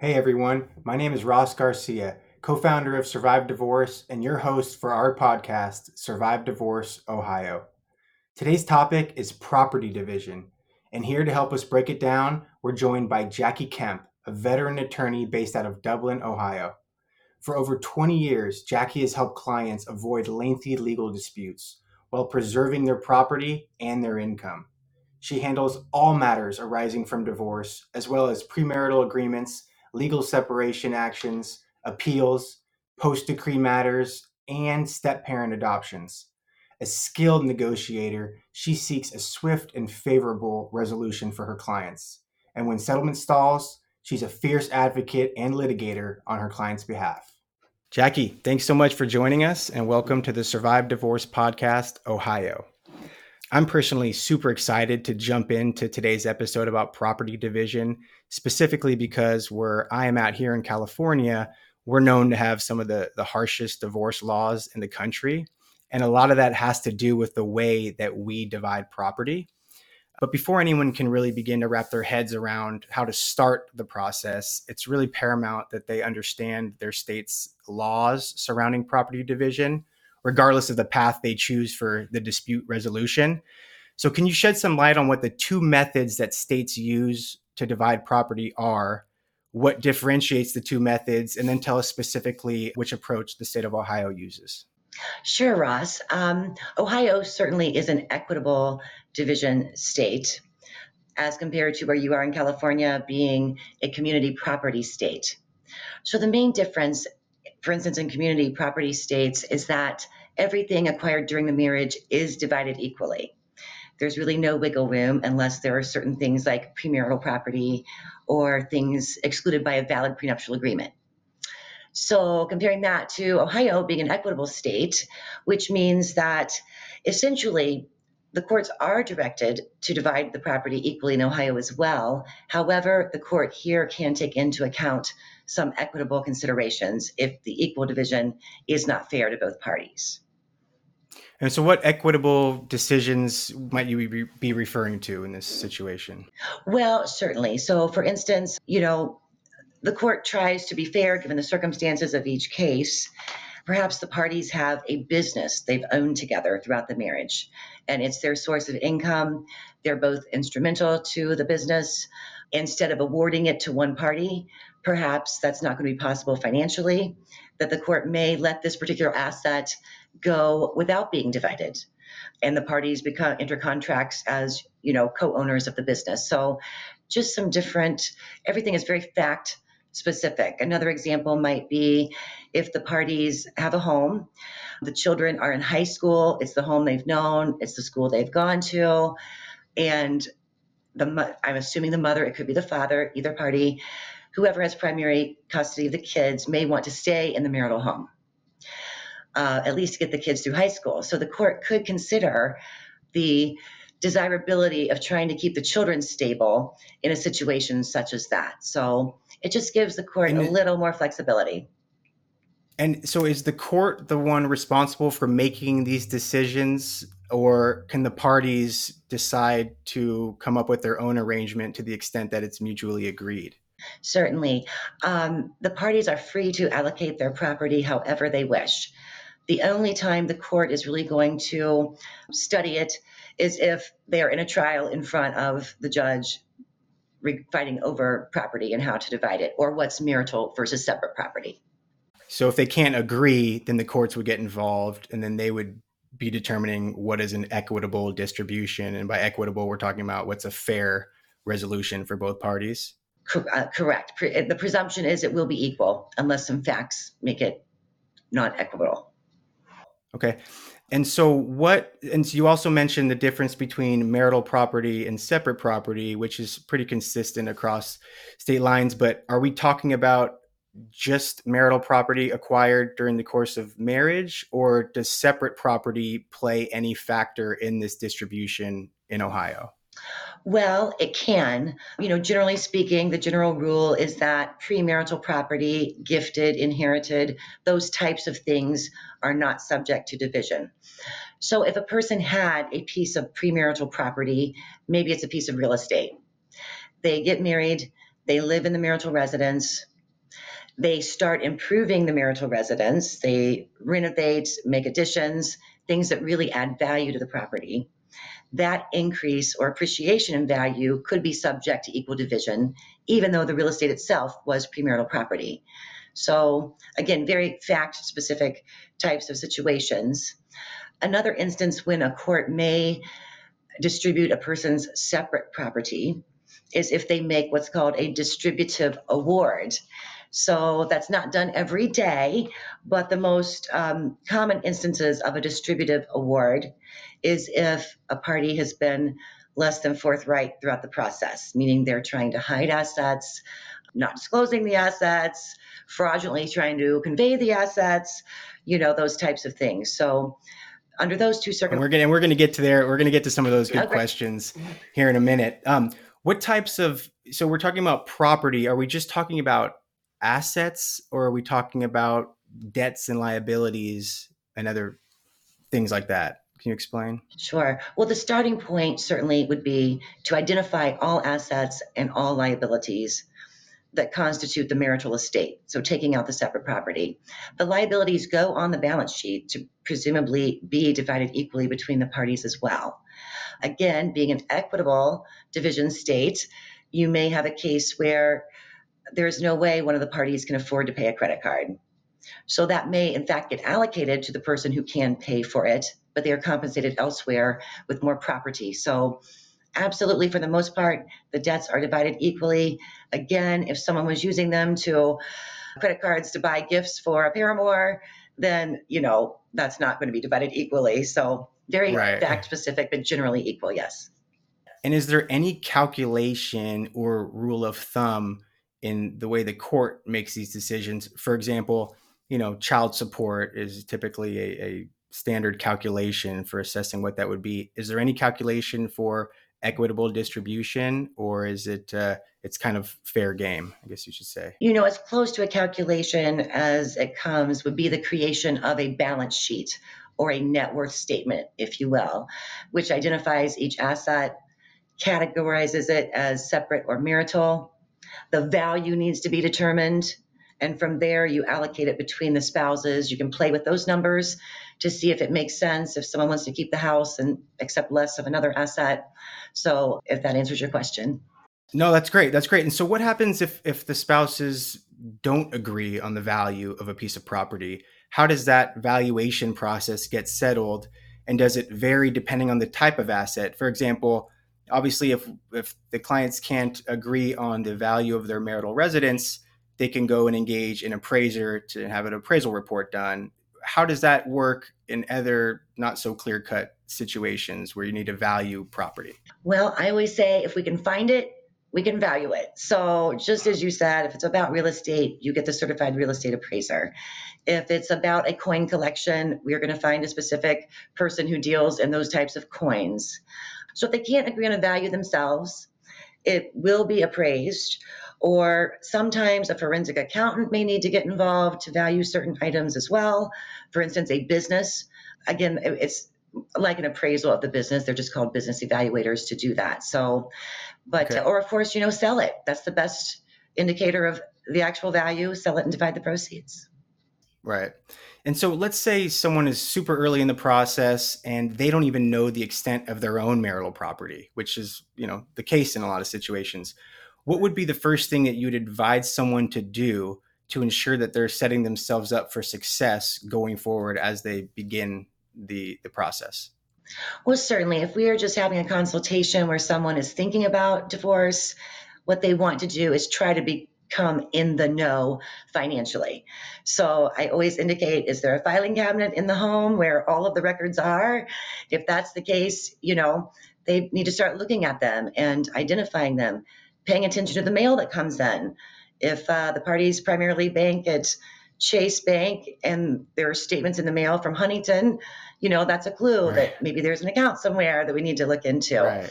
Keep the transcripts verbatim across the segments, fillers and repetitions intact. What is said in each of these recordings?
Hey everyone, my name is Ross Garcia, co-founder of Survive Divorce and your host for our podcast, Survive Divorce Ohio. Today's topic is property division, and here to help us break it down, we're joined by Jackie Kemp, a veteran attorney based out of Dublin, Ohio. For over twenty years, Jackie has helped clients avoid lengthy legal disputes while preserving their property and their income. She handles all matters arising from divorce, as well as premarital agreements, legal separation actions, appeals, post-decree matters, and step-parent adoptions. A skilled negotiator, she seeks a swift and favorable resolution for her clients. And when settlement stalls, she's a fierce advocate and litigator on her clients' behalf. Jackie, thanks so much for joining us, and welcome to the Survive Divorce Podcast, Ohio. I'm personally super excited to jump into today's episode about property division, specifically because where I am out here in California, we're known to have some of the, the harshest divorce laws in the country. And a lot of that has to do with the way that we divide property. But before anyone can really begin to wrap their heads around how to start the process, it's really paramount that they understand their state's laws surrounding property division, regardless of the path they choose for the dispute resolution. So can you shed some light on what the two methods that states use to divide property are, what differentiates the two methods, and then tell us specifically which approach the state of Ohio uses? Sure, Ross. Um, Ohio certainly is an equitable division state as compared to where you are in California being a community property state. So the main difference, for instance, in community property states, is that everything acquired during the marriage is divided equally. There's really no wiggle room unless there are certain things like premarital property or things excluded by a valid prenuptial agreement. So comparing that to Ohio being an equitable state, which means that essentially the courts are directed to divide the property equally in Ohio as well. However, the court here can take into account some equitable considerations if the equal division is not fair to both parties. And so what equitable decisions might you be referring to in this situation? Well, certainly. So for instance, you know, the court tries to be fair given the circumstances of each case. Perhaps the parties have a business they've owned together throughout the marriage, and it's their source of income. They're both instrumental to the business. Instead of awarding it to one party, perhaps that's not going to be possible financially, that the court may let this particular asset go without being divided, and the parties become enter contracts as, you know, co-owners of the business. So just some different, everything is very fact specific. Another example might be if the parties have a home, the children are in high school, it's the home they've known, it's the school they've gone to, and the I'm assuming the mother, it could be the father, either party, whoever has primary custody of the kids may want to stay in the marital home, uh, at least to get the kids through high school. So the court could consider the desirability of trying to keep the children stable in a situation such as that. So it just gives the court and a little more flexibility. And so is the court the one responsible for making these decisions, or can the parties decide to come up with their own arrangement to the extent that it's mutually agreed? Certainly. Um, the parties are free to allocate their property however they wish. The only time the court is really going to study it is if they are in a trial in front of the judge fighting over property and how to divide it, or what's marital versus separate property. So if they can't agree, then the courts would get involved, and then they would be determining what is an equitable distribution. And by equitable, we're talking about what's a fair resolution for both parties. Uh, correct. Pre- the presumption is it will be equal unless some facts make it not equitable. Okay. And so what, and so you also mentioned the difference between marital property and separate property, which is pretty consistent across state lines, but are we talking about just marital property acquired during the course of marriage, or does separate property play any factor in this distribution in Ohio? Well, it can. You know, generally speaking, the general rule is that premarital property, gifted, inherited, those types of things are not subject to division. So if a person had a piece of premarital property, maybe it's a piece of real estate. They get married, they live in the marital residence, They start improving the marital residence. They renovate, make additions, things that really add value to the property. That increase or appreciation in value could be subject to equal division, even though the real estate itself was premarital property. So again, very fact-specific types of situations. Another instance when a court may distribute a person's separate property is if they make what's called a distributive award. So that's not done every day, but the most um, common instances of a distributive award is if a party has been less than forthright throughout the process, meaning they're trying to hide assets, not disclosing the assets, fraudulently trying to convey the assets, you know, those types of things. So under those two circumstances, we're going we're going to get to there. We're going to get to some of those good okay. questions here in a minute. Um, what types of, so we're talking about property. Are we just talking about assets, or are we talking about debts and liabilities and other things like that? Can you explain? Sure. Well, the starting point certainly would be to identify all assets and all liabilities that constitute the marital estate. So taking out the separate property. The liabilities go on the balance sheet to presumably be divided equally between the parties as well. Again, being an equitable division state, you may have a case where there's no way one of the parties can afford to pay a credit card. So that may, in fact, get allocated to the person who can pay for it, but they are compensated elsewhere with more property. So absolutely, for the most part, the debts are divided equally. Again, if someone was using them to credit cards to buy gifts for a paramour, then, you know, that's not going to be divided equally. So very right. fact-specific, but generally equal, yes. And is there any calculation or rule of thumb in the way the court makes these decisions? For example, you know, child support is typically a, a standard calculation for assessing what that would be. Is there any calculation for equitable distribution, or is it, uh, it's kind of fair game, I guess you should say? You know, as close to a calculation as it comes would be the creation of a balance sheet or a net worth statement, if you will, which identifies each asset, categorizes it as separate or marital. The value needs to be determined, and from there you allocate it between the spouses. You can play with those numbers to see if it makes sense, if someone wants to keep the house and accept less of another asset. So if that answers your question. No, that's great. That's great. And so what happens if, if the spouses don't agree on the value of a piece of property? How does that valuation process get settled? And does it vary depending on the type of asset? For example, obviously, if if the clients can't agree on the value of their marital residence, they can go and engage an appraiser to have an appraisal report done. How does that work in other not so clear-cut situations where you need to value property? Well, I always say if we can find it, we can value it. So just as you said, if it's about real estate, you get the certified real estate appraiser. If it's about a coin collection, we're going to find a specific person who deals in those types of coins. So if they can't agree on a value themselves, it will be appraised, or sometimes a forensic accountant may need to get involved to value certain items as well. For instance, a business, again, it's like an appraisal of the business. They're just called business evaluators to do that. So, but, okay. or of course, you know, sell it. That's the best indicator of the actual value. Sell it and divide the proceeds. Right. And so let's say someone is super early in the process and they don't even know the extent of their own marital property, which is, you know, the case in a lot of situations. What would be the first thing that you'd advise someone to do to ensure that they're setting themselves up for success going forward as they begin the, the process? Well, certainly, if we are just having a consultation where someone is thinking about divorce, what they want to do is try to be come in the know financially. So I always indicate, is there a filing cabinet in the home where all of the records are? If that's the case, you know, they need to start looking at them and identifying them, paying attention to the mail that comes in. If uh, the parties primarily bank at Chase Bank and there are statements in the mail from Huntington, you know, that's a clue right. that maybe there's an account somewhere that we need to look into. Right.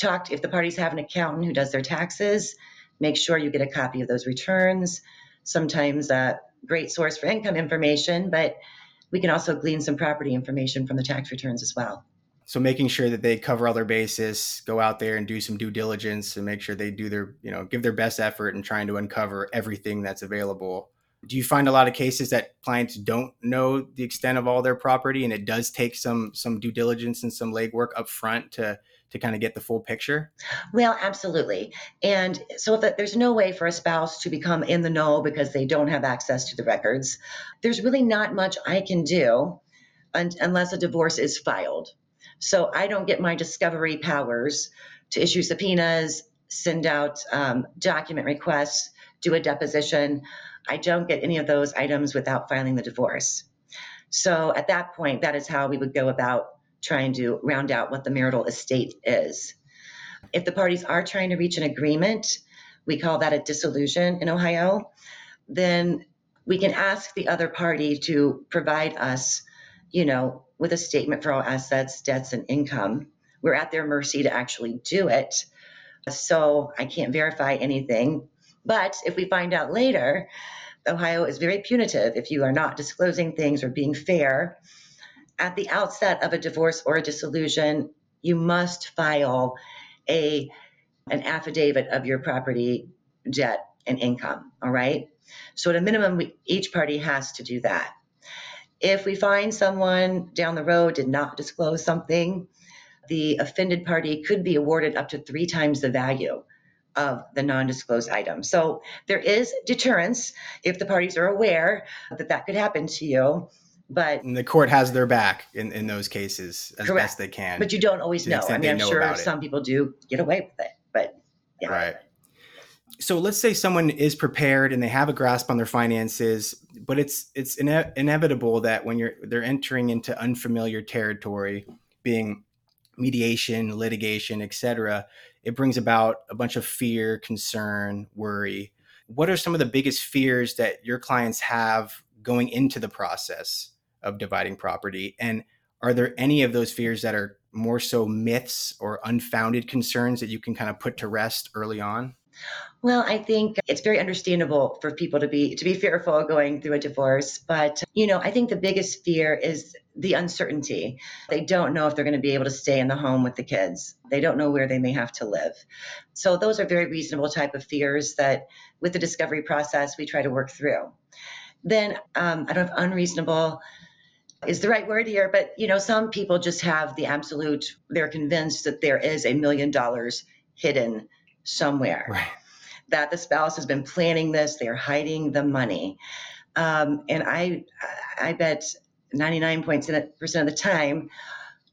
Talk to, if the parties have an accountant who does their taxes, make sure you get a copy of those returns. Sometimes a great source for income information, but we can also glean some property information from the tax returns as well. So making sure that they cover all their bases, go out there and do some due diligence and make sure they do their, you know, give their best effort in trying to uncover everything that's available. Do you find a lot of cases that clients don't know the extent of all their property and it does take some some due diligence and some legwork up front to to kind of get the full picture? Well, absolutely. And so if the, there's no way for a spouse to become in the know because they don't have access to the records, there's really not much I can do un- unless a divorce is filed. So I don't get my discovery powers to issue subpoenas, send out um, document requests, do a deposition. I don't get any of those items without filing the divorce. So at that point, that is how we would go about trying to round out what the marital estate is. If the parties are trying to reach an agreement, we call that a dissolution in Ohio, then we can ask the other party to provide us, you know, with a statement for all assets, debts, and income. We're at their mercy to actually do it. So I can't verify anything. But if we find out later, Ohio is very punitive if you are not disclosing things or being fair. At the outset of a divorce or a dissolution, you must file a an affidavit of your property, debt, and income, all right? So at a minimum, we, each party has to do that. If we find someone down the road did not disclose something, the offended party could be awarded up to three times the value of the non-disclosed item. So there is deterrence if the parties are aware that that could happen to you, but... And the court has their back in, in those cases as correct. Best they can. But you don't always know. I mean, I'm sure some people do get away with it, but yeah. Right. So let's say someone is prepared and they have a grasp on their finances, but it's it's ine- inevitable that when you're they're entering into unfamiliar territory, being mediation, litigation, et cetera, it brings about a bunch of fear, concern, worry. What are some of the biggest fears that your clients have going into the process of dividing property? And are there any of those fears that are more so myths or unfounded concerns that you can kind of put to rest early on? Well, I think it's very understandable for people to be to be fearful going through a divorce. But, you know, I think the biggest fear is the uncertainty. They don't know if they're going to be able to stay in the home with the kids. They don't know where they may have to live. So those are very reasonable type of fears that with the discovery process, we try to work through. Then um, I don't know if unreasonable is the right word here, but, you know, some people just have the absolute, they're convinced that there is a million dollars hidden somewhere, right, that the spouse has been planning this, they're hiding the money. Um, and I I bet ninety-nine point nine percent of the time,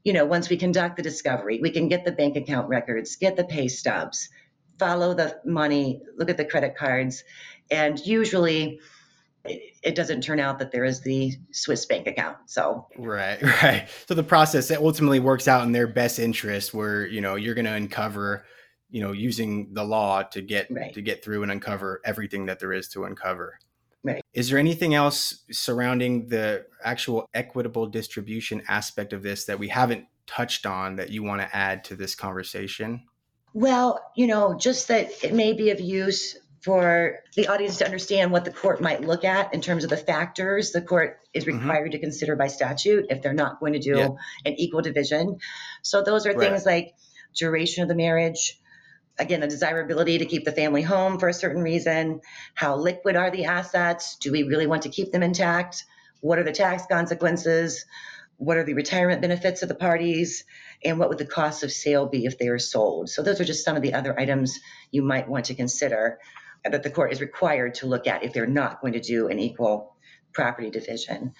you know, once we conduct the discovery, we can get the bank account records, get the pay stubs, follow the money, look at the credit cards. And usually it, it doesn't turn out that there is the Swiss bank account. So, right, right. So the process that ultimately works out in their best interest where, you know, you're going to uncover, you know, using the law to get right. to get through and uncover everything that there is to uncover. Right. Is there anything else surrounding the actual equitable distribution aspect of this that we haven't touched on that you want to add to this conversation? Well, you know, just that it may be of use for the audience to understand what the court might look at in terms of the factors the court is required mm-hmm. to consider by statute if they're not going to do yeah. an equal division. So those are right. things like duration of the marriage, again, the desirability to keep the family home for a certain reason. How liquid are the assets? Do we really want to keep them intact? What are the tax consequences? What are the retirement benefits of the parties? And what would the cost of sale be if they are sold? So those are just some of the other items you might want to consider that the court is required to look at if they're not going to do an equal property division.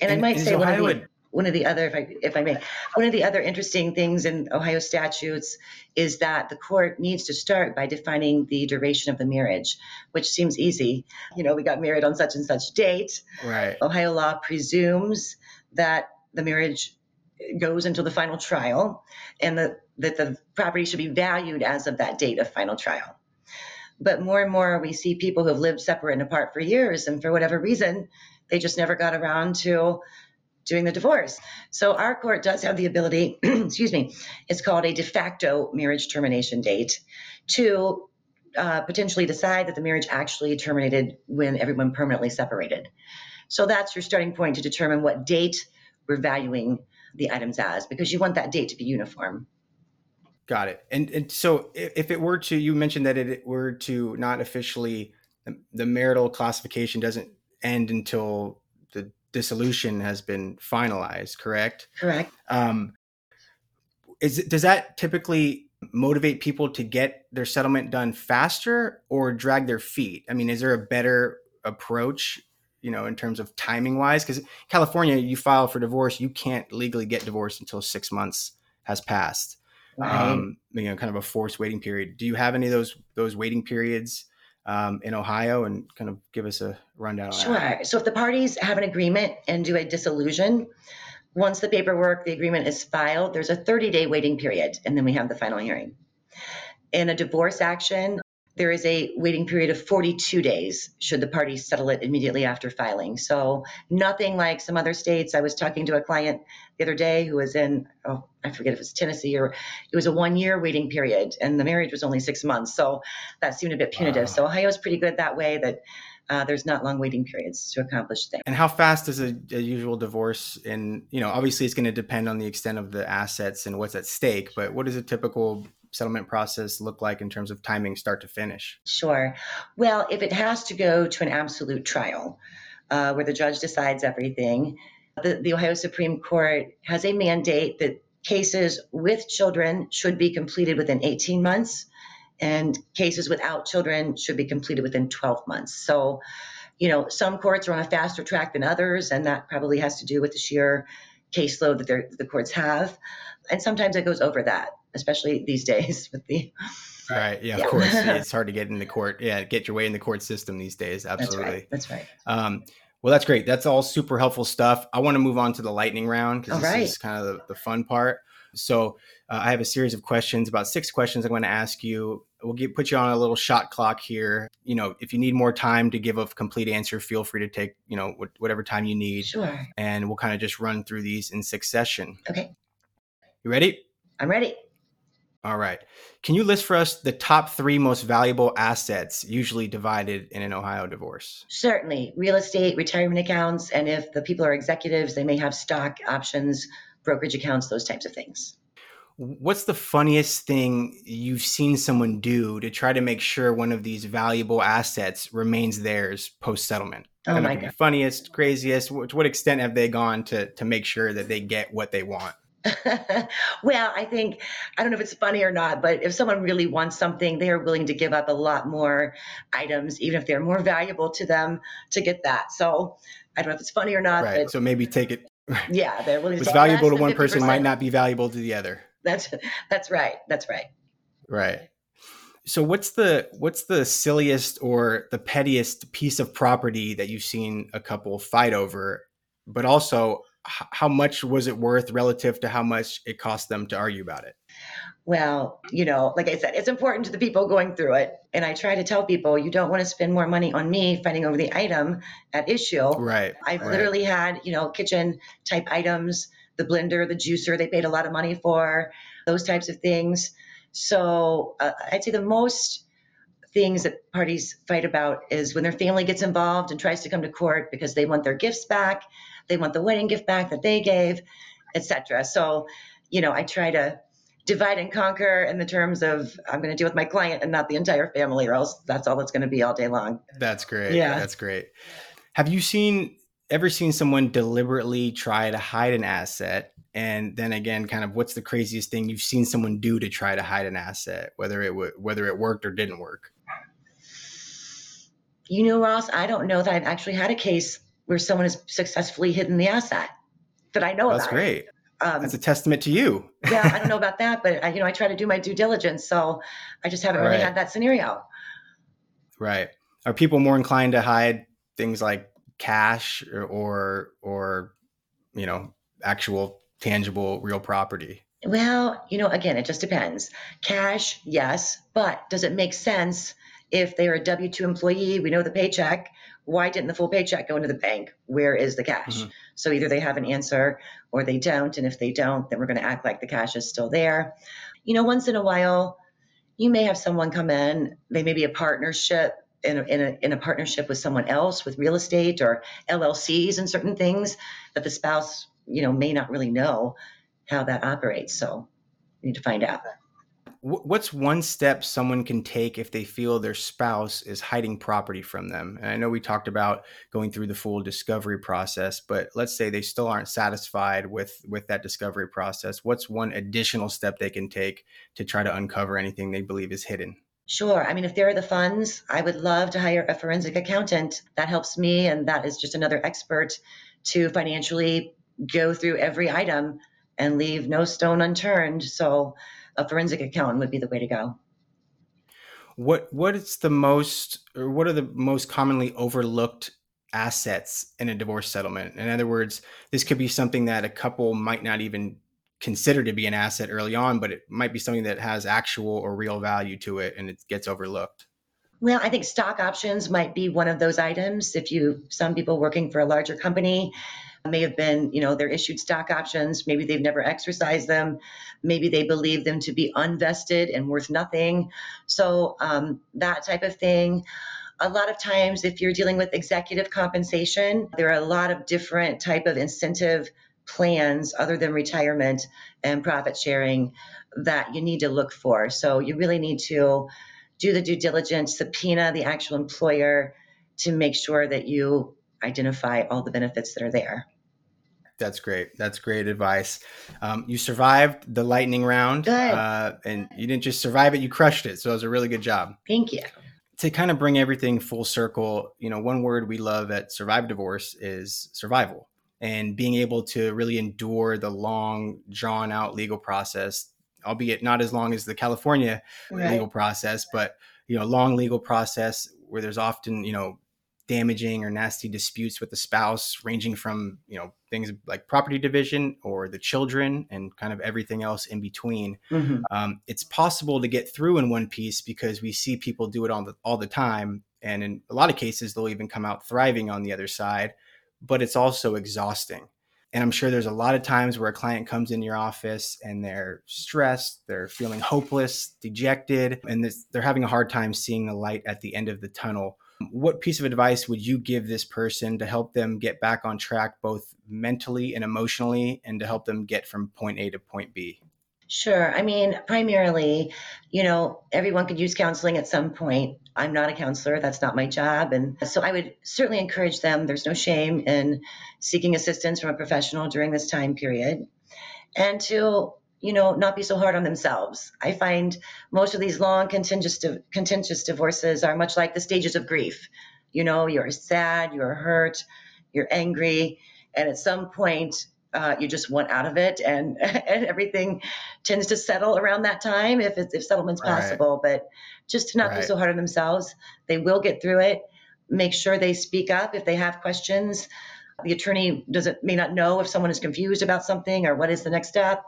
And, and I might say one of, the, one of the other, if I, if I may, one of the other interesting things in Ohio statutes is that the court needs to start by defining the duration of the marriage, which seems easy. You know, we got married on such and such date. Right. Ohio law presumes that the marriage goes until the final trial and the, that the property should be valued as of that date of final trial. But more and more, we see people who have lived separate and apart for years, and for whatever reason, they just never got around to doing the divorce. So our court does have the ability, excuse me, it's called a de facto marriage termination date, to uh, potentially decide that the marriage actually terminated when everyone permanently separated. So that's your starting point to determine what date we're valuing the items as, because you want that date to be uniform. Got it. And and so if it were to, you mentioned that it were to not officially, the marital classification doesn't end until the dissolution has been finalized, correct? Correct. Um, is does that typically motivate people to get their settlement done faster or drag their feet? I mean, is there a better approach, you know, in terms of timing wise? Because California, you file for divorce, you can't legally get divorced until six months has passed. Right. Um, you know, kind of a forced waiting period. Do you have any of those those waiting periods um, in Ohio? And kind of give us a rundown. Sure. On that. So if the parties have an agreement and do a dissolution, once the paperwork, the agreement is filed, there's a thirty-day waiting period, and then we have the final hearing. In a divorce action, there is a waiting period of forty-two days should the parties settle it immediately after filing. So nothing like some other states. I was talking to a client the other day who was in, oh, I forget if it's Tennessee, or it was a one-year waiting period, and the marriage was only six months. So that seemed a bit punitive. Wow. So Ohio is pretty good that way, that Uh, there's not long waiting periods to accomplish things. And how fast is a, a usual divorce? And, you know, obviously it's going to depend on the extent of the assets and what's at stake, but what does a typical settlement process look like in terms of timing, start to finish? Sure. Well, if it has to go to an absolute trial uh, where the judge decides everything, the, the Ohio Supreme Court has a mandate that cases with children should be completed within eighteen months. And cases without children should be completed within twelve months. So, you know, some courts are on a faster track than others, and that probably has to do with the sheer caseload that the courts have. And sometimes it goes over that, especially these days with the... All right. Yeah, yeah, of course. It's hard to get in the court. Yeah, get your way in the court system these days. Absolutely. That's right. That's right. Um, well, that's great. That's all super helpful stuff. I want to move on to the lightning round because this right. is kind of the, the fun part. So uh, I have a series of questions, about six questions I'm going to ask you. We'll get, put you on a little shot clock here. You know, if you need more time to give a complete answer, feel free to take, you know, wh- whatever time you need. Sure. And we'll kind of just run through these in succession. Okay. You ready? I'm ready. All right. Can you list for us the top three most valuable assets usually divided in an Ohio divorce? Certainly. Real estate, retirement accounts, and if the people are executives, they may have stock options, brokerage accounts, those types of things. What's the funniest thing you've seen someone do to try to make sure one of these valuable assets remains theirs post-settlement? Oh my God. Funniest, craziest, to what extent have they gone to to make sure that they get what they want? Well, I think, I don't know if it's funny or not, but if someone really wants something, they are willing to give up a lot more items, even if they're more valuable to them, to get that. So I don't know if it's funny or not. Right. But so maybe take it. Yeah. They're willing to what's valuable to one person might not be valuable to the other. That's, that's right. That's right. Right. So what's the, what's the silliest or the pettiest piece of property that you've seen a couple fight over, but also h- how much was it worth relative to how much it cost them to argue about it? Well, you know, like I said, it's important to the people going through it. And I try to tell people, you don't want to spend more money on me fighting over the item at issue. Right. I've right. literally had, you know, kitchen type items, the blender, the juicer, they paid a lot of money for, those types of things. So uh, I'd say the most things that parties fight about is when their family gets involved and tries to come to court because they want their gifts back, they want the wedding gift back that they gave, et cetera. So, you know, I try to divide and conquer in the terms of I'm going to deal with my client and not the entire family, or else that's all that's going to be all day long. That's great. Yeah, that's great. Have you seen... ever seen someone deliberately try to hide an asset? And then again, kind of what's the craziest thing you've seen someone do to try to hide an asset, whether it w- whether it worked or didn't work? You know, Ross, I don't know that I've actually had a case where someone has successfully hidden the asset that I know about. That's great. Um, That's a testament to you. Yeah, I don't know about that, but I, you know, I try to do my due diligence. So I just haven't really right. had that scenario. Right. Are people more inclined to hide things like cash or, or, or, you know, actual tangible real property? Well, you know, again, it just depends. Cash, yes, but does it make sense if they are a W two employee? We know the paycheck. Why didn't the full paycheck go into the bank? Where is the cash? Mm-hmm. So either they have an answer or they don't. And if they don't, then we're going to act like the cash is still there. You know, once in a while, you may have someone come in, they may be a partnership. In a, in a in a partnership with someone else with real estate or L L Cs and certain things that the spouse you know, may not really know how that operates. So we need to find out. What's one step someone can take if they feel their spouse is hiding property from them? And I know we talked about going through the full discovery process, but let's say they still aren't satisfied with, with that discovery process. What's one additional step they can take to try to uncover anything they believe is hidden? Sure. I mean, if there are the funds, I would love to hire a forensic accountant. That helps me. And that is just another expert to financially go through every item and leave no stone unturned. So a forensic accountant would be the way to go. What what is the most, or what are the most commonly overlooked assets in a divorce settlement? In other words, this could be something that a couple might not even consider to be an asset early on, but it might be something that has actual or real value to it and it gets overlooked. Well, I think stock options might be one of those items. If you, some people working for a larger company may have been, you know, they're issued stock options. Maybe they've never exercised them. Maybe they believe them to be unvested and worth nothing. So um, that type of thing. A lot of times, if you're dealing with executive compensation, there are a lot of different type of incentive plans other than retirement and profit sharing that you need to look for. So you really need to do the due diligence, subpoena the actual employer to make sure that you identify all the benefits that are there. That's great. That's great advice. Um, you survived the lightning round. Good. Uh, and you didn't just survive it, you crushed it. So it was a really good job. Thank you. To kind of bring everything full circle, you know, one word we love at Survive Divorce is survival, and being able to really endure the long, drawn out legal process, albeit not as long as the California right. legal process, but, you know, long legal process where there's often, you know, damaging or nasty disputes with the spouse, ranging from, you know, things like property division or the children and kind of everything else in between. Mm-hmm. Um, it's possible to get through in one piece because we see people do it all the, all the time. And in a lot of cases, they'll even come out thriving on the other side, but it's also exhausting. And I'm sure there's a lot of times where a client comes in your office and they're stressed, they're feeling hopeless, dejected, and this, they're having a hard time seeing the light at the end of the tunnel. What piece of advice would you give this person to help them get back on track, both mentally and emotionally, and to help them get from point A to point B? Sure. I mean, primarily, you know, everyone could use counseling at some point. I'm not a counselor. That's not my job. And so I would certainly encourage them. There's no shame in seeking assistance from a professional during this time period, and to, you know, not be so hard on themselves. I find most of these long contentious, contentious divorces are much like the stages of grief. You know, you're sad, you're hurt, you're angry, and at some point uh, you just want out of it, and, and everything tends to settle around that time if it's, if settlement's right. possible. But just to not right. be so hard on themselves, they will get through it. Make sure they speak up if they have questions. The attorney doesn't may not know if someone is confused about something or what is the next step.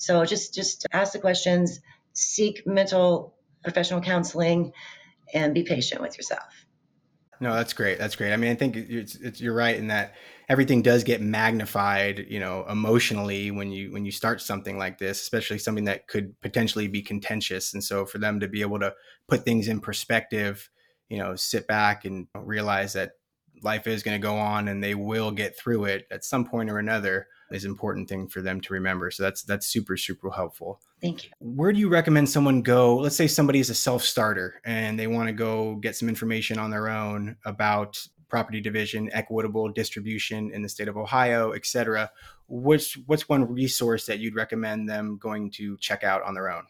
So just, just ask the questions, seek mental professional counseling, and be patient with yourself. No, that's great. That's great. I mean, I think it's, it's, you're right in that everything does get magnified, you know, emotionally when you, when you start something like this, especially something that could potentially be contentious. And so for them to be able to put things in perspective, you know, sit back and realize that life is going to go on and they will get through it at some point or another, is an important thing for them to remember. So that's that's super, super helpful. Thank you. Where do you recommend someone go? Let's say somebody is a self-starter and they want to go get some information on their own about property division, equitable distribution in the state of Ohio, et cetera. What's, what's one resource that you'd recommend them going to check out on their own?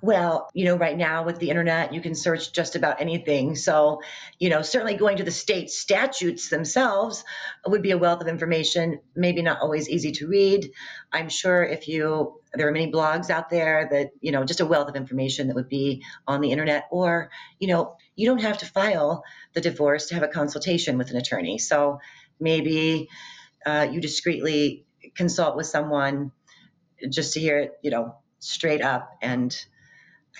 Well, you know, right now with the internet, you can search just about anything. So, you know, certainly going to the state statutes themselves would be a wealth of information, maybe not always easy to read. I'm sure if you, there are many blogs out there that, you know, just a wealth of information that would be on the internet. Or, you know, you don't have to file the divorce to have a consultation with an attorney. So maybe uh, you discreetly consult with someone just to hear it, you know, straight up, and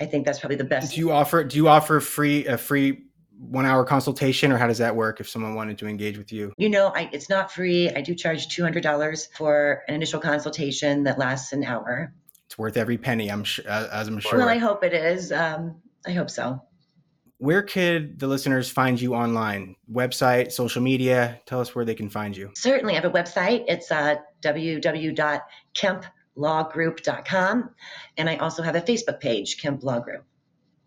I think that's probably the best. Do you offer, do you offer free, a free one hour consultation, or how does that work if someone wanted to engage with you? You know, I, it's not free. I do charge two hundred dollars for an initial consultation that lasts an hour. It's worth every penny, I'm sure, as I'm sure. Well, I hope it is. Um, I hope so. where could the listeners find you online? Website, social media? Tell us where they can find you. Certainly. I have a website. It's uh, w w w dot kemp law group dot com. And I also have a Facebook page, Kemp Law Group.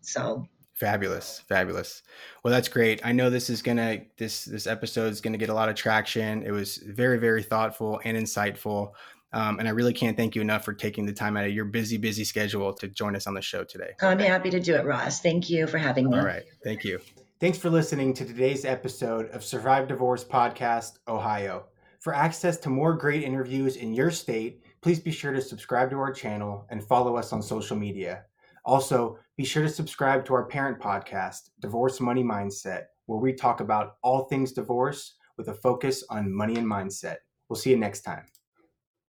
So fabulous. Fabulous. Well, that's great. I know this is going to, this, this episode is going to get a lot of traction. It was very, very thoughtful and insightful. Um, and I really can't thank you enough for taking the time out of your busy, busy schedule to join us on the show today. I'm happy to do it, Ross. Thank you for having me. All right. Thank you. Thanks for listening to today's episode of Survive Divorce Podcast, Ohio. For access to more great interviews in your state, please be sure to subscribe to our channel and follow us on social media. Also, be sure to subscribe to our parent podcast, Divorce Money Mindset, where we talk about all things divorce with a focus on money and mindset. We'll see you next time.